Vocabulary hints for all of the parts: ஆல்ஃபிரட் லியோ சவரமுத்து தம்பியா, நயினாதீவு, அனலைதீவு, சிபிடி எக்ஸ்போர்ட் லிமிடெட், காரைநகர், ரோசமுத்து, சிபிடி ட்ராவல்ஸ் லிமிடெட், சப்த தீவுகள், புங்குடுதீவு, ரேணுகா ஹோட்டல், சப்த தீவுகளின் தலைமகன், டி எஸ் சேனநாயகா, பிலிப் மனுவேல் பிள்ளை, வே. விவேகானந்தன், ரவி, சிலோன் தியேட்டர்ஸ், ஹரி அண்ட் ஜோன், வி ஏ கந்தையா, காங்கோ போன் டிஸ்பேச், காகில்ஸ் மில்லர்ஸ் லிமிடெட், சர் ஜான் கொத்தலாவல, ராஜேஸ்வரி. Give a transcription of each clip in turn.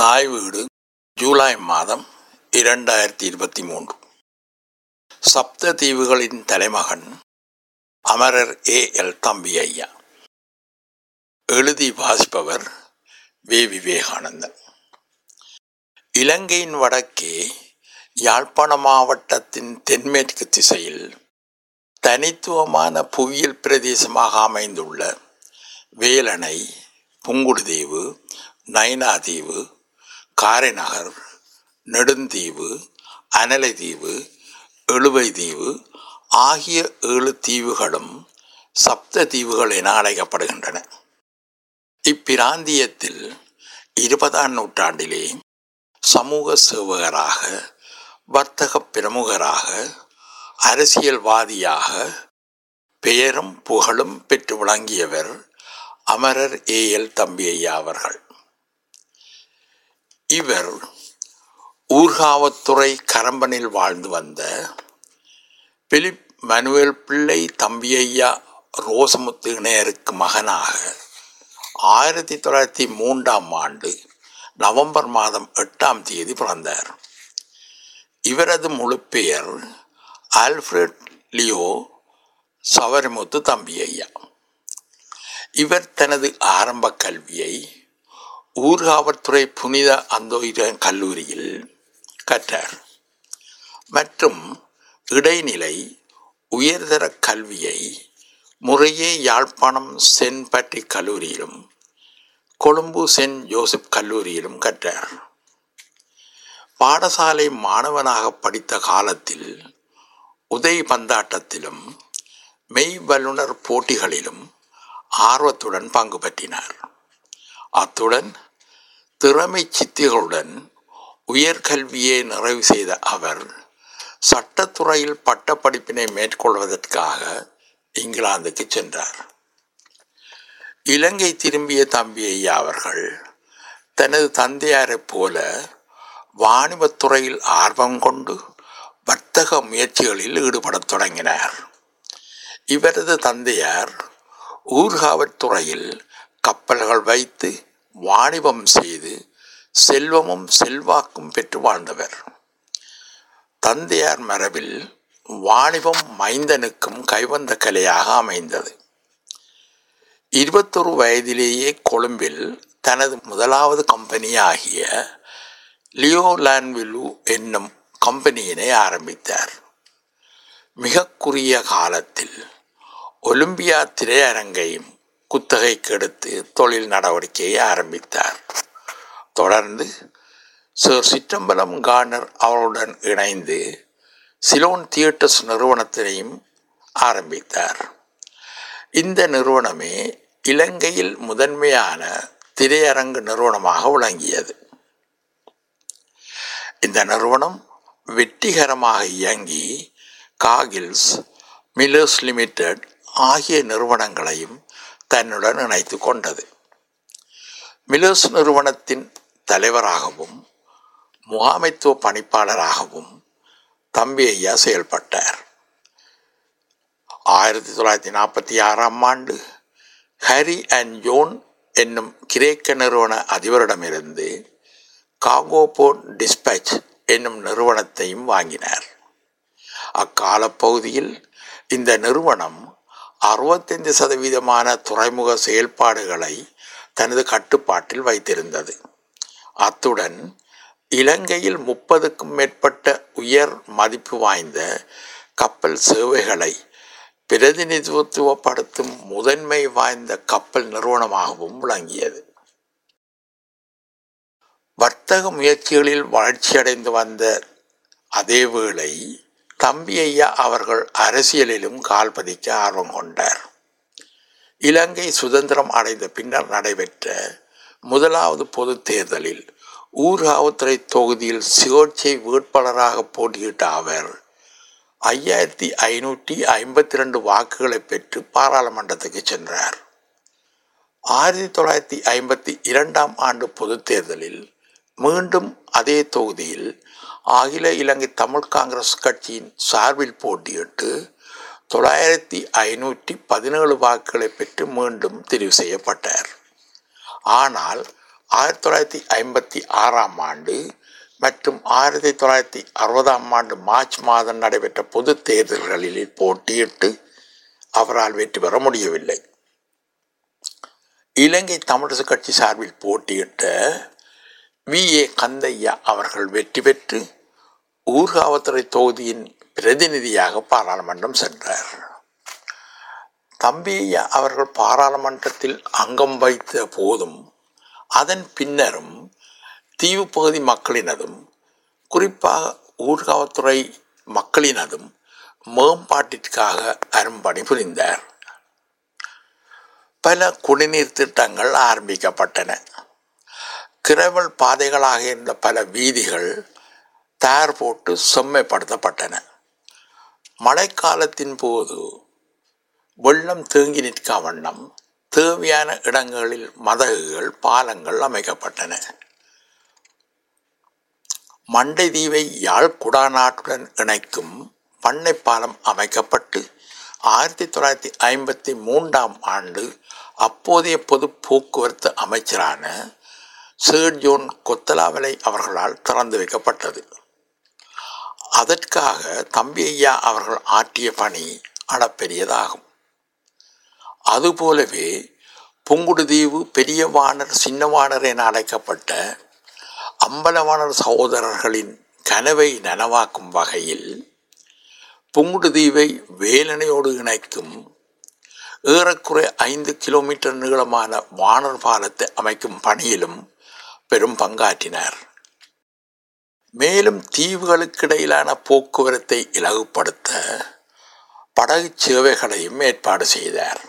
தாய் வீடு ஜூலை மாதம் 2023. சப்த தீவுகளின் தலைமகன் அமரர் A.L. தம்பியா. எழுதி வாசிப்பவர் வே. விவேகானந்தன். இலங்கையின் வடக்கே யாழ்ப்பாண மாவட்டத்தின் தென்மேற்கு திசையில் தனித்துவமான புவியியல் பிரதேசமாக அமைந்துள்ள வேலணை, புங்குடுதீவு, நயினாதீவு, காரைநகர், நெடுந்தீவு, அனலைதீவு, எழுவைதீவு ஆகிய 7 தீவுகளும் சப்த தீவுகள் என அழைக்கப்படுகின்றன. இப்பிராந்தியத்தில் 20ஆம் நூற்றாண்டிலே சமூக சேவகராக, வர்த்தக பிரமுகராக, அரசியல்வாதியாக பெயரும் புகழும் பெற்று விளங்கியவர் அமரர் A.L. தம்பியா அவர்கள். இவர் ஊர்காவத்துறை கரம்பனில் வாழ்ந்து வந்த பிலிப் மனுவேல் பிள்ளை தம்பியா ரோசமுத்து இணையருக்கு மகனாக 1903 நவம்பர் மாதம் 8 பிறந்தார். இவரது முழு பெயர் ஆல்ஃபிரட் லியோ சவரமுத்து தம்பியா. இவர் தனது ஆரம்ப கல்வியை ஊர்காவற்துறை புனித அந்தோயிர கல்லூரியில் கற்றார் மற்றும் இடைநிலை உயர்தர கல்வியை முறையே யாழ்ப்பாணம் சென்ட் பேட்ரிக் கல்லூரியிலும் கொழும்பு சென்ட் ஜோசப் கல்லூரியிலும் கற்றார். பாடசாலை மாணவனாக படித்த காலத்தில் உதவி பந்தாட்டத்திலும் மெய் வல்லுநர் போட்டிகளிலும் ஆர்வத்துடன் பங்கு பற்றினார். அத்துடன் திறமை சித்திகளுடன் உயர்கல்வியை நிறைவு செய்த அவர் சட்டத்துறையில் பட்டப்படிப்பினை மேற்கொள்வதற்காக இங்கிலாந்துக்கு சென்றார். இலங்கை திரும்பிய தம்பியா அவர்கள் தனது தந்தையாரைப் போல வாணிபத்துறையில் ஆர்வம் கொண்டு வர்த்தக முயற்சிகளில் ஈடுபடத் தொடங்கினார். இவரது தந்தையார் ஊர்காவற்துறையில் கப்பல்கள் வைத்து வாணிபம் செய்து செல்வமும் செல்வாக்கும் பெற்று வாழ்ந்தவர். தந்தையார் மரபில் வாணிபம் மைந்தனுக்கும் கைவந்த கலையாக அமைந்தது. 21 வயதிலேயே கொழும்பில் தனது முதலாவது கம்பெனியாகிய லியோலான்விலு என்னும் கம்பெனியினை ஆரம்பித்தார். மிக குறுகிய காலத்தில் ஒலிம்பியா திரையரங்கையும் குத்தகைக்கு எடுத்து தொழில் நடவடிக்கையை ஆரம்பித்தார். தொடர்ந்து சர் சித்தம்பலம் கார்னர் அவருடன் இணைந்து சிலோன் தியேட்டர்ஸ் நிறுவனத்தினையும் ஆரம்பித்தார். இந்த நிறுவனமே இலங்கையில் முதன்மையான திரையரங்கு நிறுவனமாக விளங்கியது. இந்த நிறுவனம் வெற்றிகரமாக இயங்கி காகில்ஸ் மில்லர்ஸ் லிமிடெட் ஆகிய நிறுவனங்களையும் தன்னுடன் இணைத்து கொண்டது. மில்லர்ஸ் நிறுவனத்தின் தலைவராகவும் முகாமைத்துவ பணிப்பாளராகவும் தம்பியா செயல்பட்டார். 1946 ஹரி அண்ட் ஜோன் என்னும் கிரேக்க நிறுவன அதிபரிடமிருந்து காங்கோ போன் டிஸ்பேச் என்னும் நிறுவனத்தையும் வாங்கினார். அக்கால பகுதியில் இந்த நிறுவனம் 65% துறைமுக செயல்பாடுகளை தனது கட்டுப்பாட்டில் வைத்திருந்தது. அத்துடன் இலங்கையில் 30க்கும் மேற்பட்ட உயர் மதிப்பு வாய்ந்த கப்பல் சேவைகளை பிரதிநிதித்துவப்படுத்தும் முதன்மை வாய்ந்த கப்பல் நிறுவனமாகவும் விளங்கியது. வர்த்தக முயற்சிகளில் வளர்ச்சியடைந்து வந்த அதேவேளை தம்பியா அவர்கள் அரசியலிலும் கால் பதிக்க ஆர்வம் கொண்டார். இலங்கை சுதந்திரம் அடைந்த பின்னர் நடைபெற்ற முதலாவது பொது தேர்தலில் ஊர்காவத்துறை தொகுதியில் சுயேட்சை வேட்பாளராக போட்டியிட்ட அவர் 5552 வாக்குகளை பெற்று பாராளுமன்றத்துக்கு சென்றார். 1952 பொது தேர்தலில் மீண்டும் அதே தொகுதியில் அகில இலங்கை தமிழ் காங்கிரஸ் கட்சியின் சார்பில் போட்டியிட்டு 917 வாக்குகளை பெற்று மீண்டும் தெரிவு செய்யப்பட்டார். ஆனால் 1956 மற்றும் 1960 மார்ச் மாதம் நடைபெற்ற பொது தேர்தல்களில் போட்டியிட்டு அவரால் வெற்றி பெற முடியவில்லை. இலங்கை தமிழரசு கட்சி சார்பில் போட்டியிட்ட வி ஏ கந்தையா அவர்கள் வெற்றி பெற்று ஊர்காவல்துறை தொகுதியின் பிரதிநிதியாக பாராளுமன்றம் சென்றார். தம்பியா அவர்கள் பாராளுமன்றத்தில் அங்கம் வைத்த போதும் அதன் பின்னரும் தீவு பகுதி மக்களினதும் குறிப்பாக ஊர்காவல்துறை மக்களினதும் மேம்பாட்டிற்காக அரும்பணி புரிந்தார். பல குடிநீர் திட்டங்கள் ஆரம்பிக்கப்பட்டன. கிரவல் பாதைகளாக இருந்த பல வீதிகள் தார் போட்டு செம்மைப்படுத்தப்பட்டன. மழைக்காலத்தின் போது வெள்ளம் தேங்கி நிற்க வண்ணம் தேவையான இடங்களில் மதகுகள், பாலங்கள் அமைக்கப்பட்டன. மண்டை தீவை யாழ் குடாநாட்டுடன் இணைக்கும் பண்ணை பாலம் அமைக்கப்பட்டு 1953 அப்போதைய பொது போக்குவரத்து அமைச்சரான சர் ஜான் கொத்தலாவலை அவர்களால் திறந்து வைக்கப்பட்டது. அதற்காக தம்பியா அவர்கள் ஆற்றிய பணி அளப்பெரியதாகும். அதுபோலவே புங்குடுதீவு பெரிய வாணர், சின்ன வாணர் என அழைக்கப்பட்ட அம்பலவாணர் சகோதரர்களின் கனவை நனவாக்கும் வகையில் புங்குடுதீவை வேலனையோடு இணைக்கும் ஏறக்குறை 5 கிலோமீட்டர் நீளமான வாணர் பாலத்தை அமைக்கும் பணியிலும் பெரும் பங்காற்றினார். மேலும் தீவுகளுக்கிடையிலான போக்குவரத்தை இலகுபடுத்த படகு சேவைகளையும் ஏற்பாடு செய்தார்.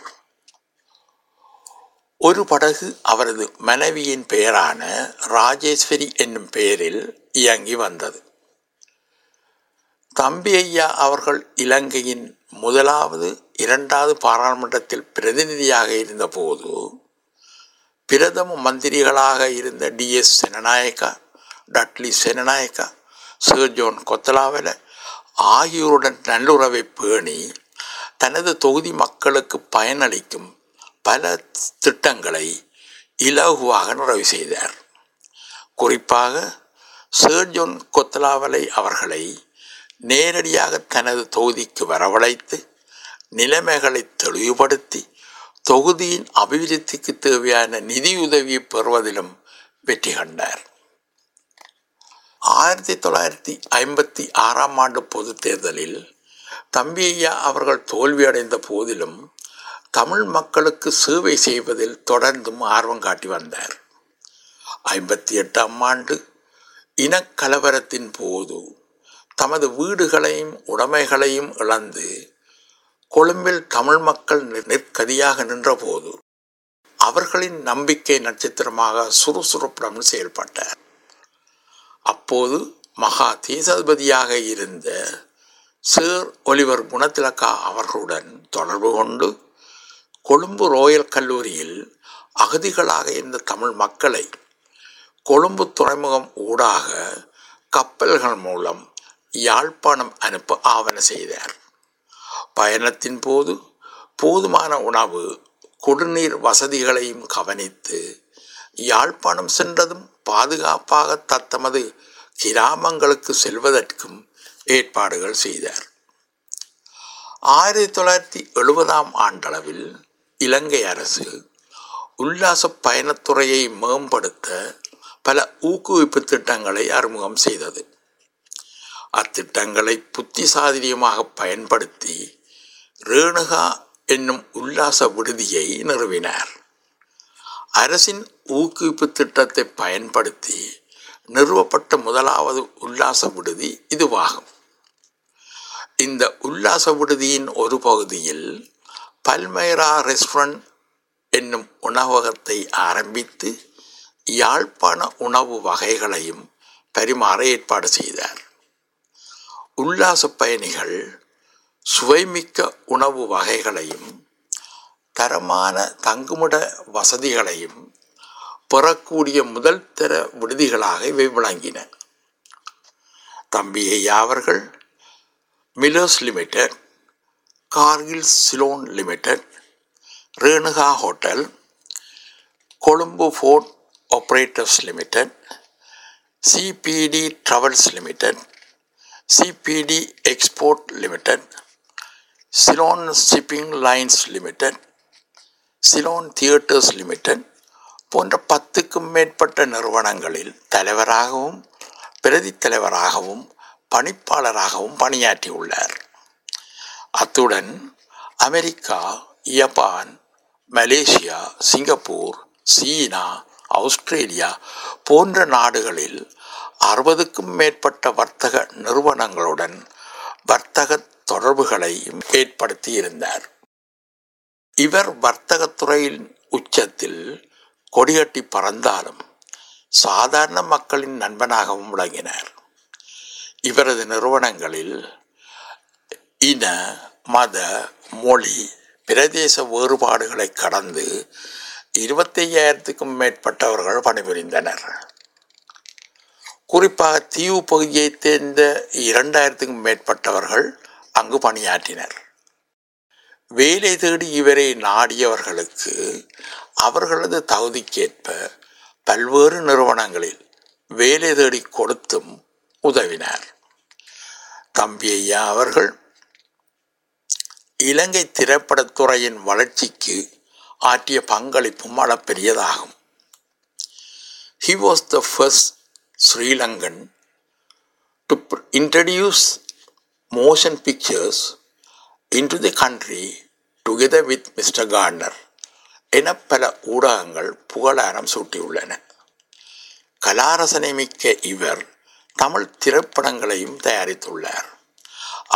ஒரு படகு அவரது மனைவியின் பெயரான ராஜேஸ்வரி என்னும் பெயரில் இயங்கி வந்தது. தம்பியா அவர்கள் இலங்கையின் 1வது, 2வது பாராளுமன்றத்தில் பிரதிநிதியாக இருந்தபோது பிரதம மந்திரிகளாக இருந்த டி எஸ் சேனநாயகா, Dudley Senanayake, சர் ஜான் கொத்தலாவல ஆகியோருடன் நல்லுறவை பேணி தனது தொகுதி மக்களுக்கு பயனளிக்கும் பல திட்டங்களை இலகுவாக நிறைவு செய்தார். குறிப்பாக சர் ஜான் கொத்தலாவலை அவர்களை நேரடியாக தனது தொகுதிக்கு வரவழைத்து நிலைமைகளை தெளிவுபடுத்தி தொகுதியின் அபிவிருத்திக்கு தேவையான நிதியுதவியை பெறுவதிலும் வெற்றி கண்டார். 1956 பொது தேர்தலில் தம்பியா அவர்கள் தோல்வியடைந்த போதிலும் தமிழ் மக்களுக்கு சேவை செய்வதில் தொடர்ந்தும் ஆர்வம் காட்டி வந்தார். 1958 இனக்கலவரத்தின் போது தமது வீடுகளையும் உடைமைகளையும் இழந்து கொழும்பில் தமிழ் மக்கள் நிற்கதியாக நின்றபோது அவர்களின் நம்பிக்கை நட்சத்திரமாக சுறுசுறுப்புடன் செயல்பட்டார். அப்போது மகா தேசாதிபதியாக இருந்த சீர் ஒலிவர் குணத்திலக்கா அவர்களுடன் தொடர்பு கொண்டு கொழும்பு ரோயல் கல்லூரியில் அகதிகளாக இருந்த தமிழ் மக்களை கொழும்பு துறைமுகம் ஊடாக கப்பல்கள் மூலம் யாழ்ப்பாணம் அனுப்ப ஆவண செய்தார். பயணத்தின் போது போதுமான உணவு, குடிநீர் வசதிகளையும் கவனித்து யாழ்ப்பாணம் சென்றதும் பாதுகாப்பாக தத்தமது கிராமங்களுக்கு செல்வதற்கும் ஏற்பாடுகள் செய்தார். 1970 இலங்கை அரசு உல்லாச பயணத்துறையை மேம்படுத்த பல ஊக்குவிப்பு திட்டங்களை அறிமுகம் செய்தது. அத்திட்டங்களை புத்திசாலியமாக பயன்படுத்தி ரேணுகா என்னும் உல்லாச விடுதியை நிறுவினார். அரசின் ஊக்குவிப்பு திட்டத்தை பயன்படுத்தி நிறுவப்பட்ட 1வது உல்லாச விடுதி இதுவாகும். இந்த உல்லாச விடுதியின் ஒரு பகுதியில் பல்மேரா ரெஸ்டாரண்ட் என்னும் உணவகத்தை ஆரம்பித்து யாழ்ப்பாண உணவு வகைகளையும் பரிமாற ஏற்பாடு செய்தார். உல்லாச பயணிகள் சுவைமிக்க உணவு வகைகளையும் தரமான தங்குமிட வசதிகளையும் பெறக்கூடிய முதல் தர விடுதிகளாக இவை விளங்கின. தம்பியா அவர்கள் Millers limited, Cargills Ceylon limited, ரேணுகா ஹோட்டல், Colombo fort operators limited, சிபிடி ட்ராவல்ஸ் லிமிடெட், சிபிடி எக்ஸ்போர்ட் லிமிடெட், Ceylon shipping lines limited, சிலோன் தியேட்டர்ஸ் limited போன்ற 10க்கும் மேற்பட்ட நிறுவனங்களில் தலைவராகவும் பிரதி தலைவராகவும் பணிப்பாளராகவும் பணியாற்றியுள்ளார். அத்துடன் அமெரிக்கா, ஜப்பான், மலேசியா, சிங்கப்பூர், சீனா, ஆஸ்திரேலியா போன்ற நாடுகளில் 60க்கும் மேற்பட்ட வர்த்தக நிறுவனங்களுடன் வர்த்தக தொடர்புகளையும் ஏற்படுத்தியிருந்தார். இவர் வர்த்தகத்துறையின் உச்சத்தில் கொடிகட்டி பறந்தாலும் சாதாரண மக்களின் நண்பனாகவும் விளங்கினார். இவரது நிறுவனங்களில் இன, மத, மொழி, பிரதேச வேறுபாடுகளை கடந்து 25,000க்கும் மேற்பட்டவர்கள் பணிபுரிந்தனர். குறிப்பாக தீவு பகுதியைச் சேர்ந்த 2,000க்கும் மேற்பட்டவர்கள் அங்கு பணியாற்றினர். வேலை தேடி இவரை நாடியவர்களுக்கு அவர்களது தகுதிக்கேற்ப பல்வேறு நிறுவனங்களில் வேலை தேடி கொடுத்தும் உதவினார். தம்பியா அவர்கள் இலங்கை திரைப்படத்துறையின் வளர்ச்சிக்கு ஆற்றிய பங்களிப்பும் அளப்பெரியதாகும். He was the first Sri Lankan to introduce motion pictures into the country together with Mr. Gardner என பல ஊடகங்கள் புகழாரம் சூட்டியுள்ளன. கலாரசனை மிக்க இவர் தமிழ் திரைப்படங்களையும் தயாரித்துள்ளார்.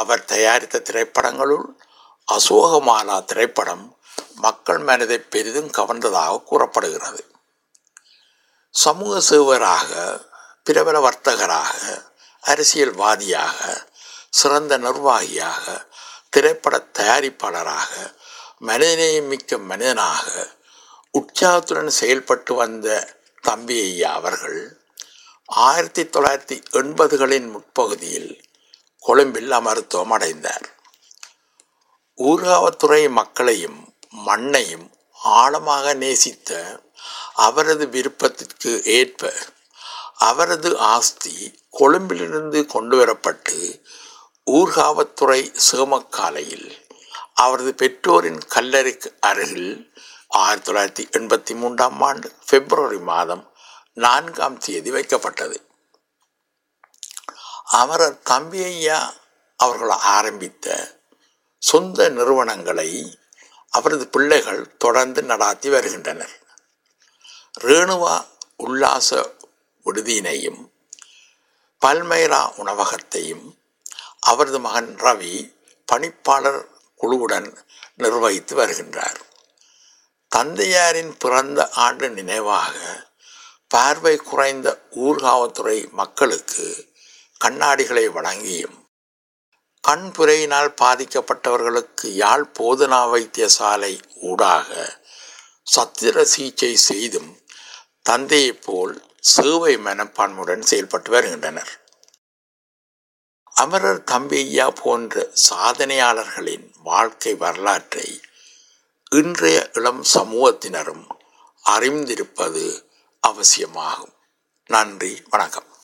அவர் தயாரித்த திரைப்படங்களுள் அசோகமாலா திரைப்படம் மக்கள் மனதை பெரிதும் கவர்ந்ததாக கூறப்படுகிறது. சமூக சேவராக, பிரபல வர்த்தகராக, அரசியல்வாதியாக, சிறந்த நிர்வாகியாக, திரைப்பட தயாரிப்பாளராக, மனிதநேயமிக்க மனிதனாக உற்சாகத்துடன் செயல்பட்டு வந்த தம்பி ஐயா அவர்கள் 1980களின் முற்பகுதியில் கொழும்பில் அமரத்துவம் அடைந்தார். ஊர்காவத்துறை மக்களையும் மண்ணையும் ஆழமாக நேசித்த அவரது விருப்பத்திற்கு ஏற்ப அவரது ஆஸ்தி கொழும்பிலிருந்து கொண்டுவரப்பட்டு ஊர்காவத்துறை சேமக்காலையில் அவரது பெற்றோரின் கல்லறைக்கு அருகில் 1983 February 4 வைக்கப்பட்டது. அமரர் தம்பி ஐயா அவர்கள் ஆரம்பித்த சொந்த நிறுவனங்களை அவரது பிள்ளைகள் தொடர்ந்து நடாத்தி வருகின்றனர். ரேணுகா உல்லாச விடுதியினையும் பல்மேரா உணவகத்தையும் அவரது மகன் ரவி பணிப்பாளர் குழுவுடன் நிர்வகித்து வருகின்றார். தந்தையாரின் பிறந்த ஆண்டு நினைவாக பார்வை குறைந்த ஊர்காவத்துறை மக்களுக்கு கண்ணாடிகளை வழங்கியும் கண்புரையினால் பாதிக்கப்பட்டவர்களுக்கு யாழ் போதனா வைத்தியசாலை ஊடாக சத்திர சிகிச்சை செய்தும் தந்தையைப் போல் சேவை மனப்பான்மையுடன் செயல்பட்டு வருகின்றனர். அமரர் தம்பியா போன்ற சாதனையாளர்களின் வாழ்க்கை வரலாற்றை இன்றைய இளம் சமூகத்தினரும் அறிந்திருப்பது அவசியமாகும். நன்றி, வணக்கம்.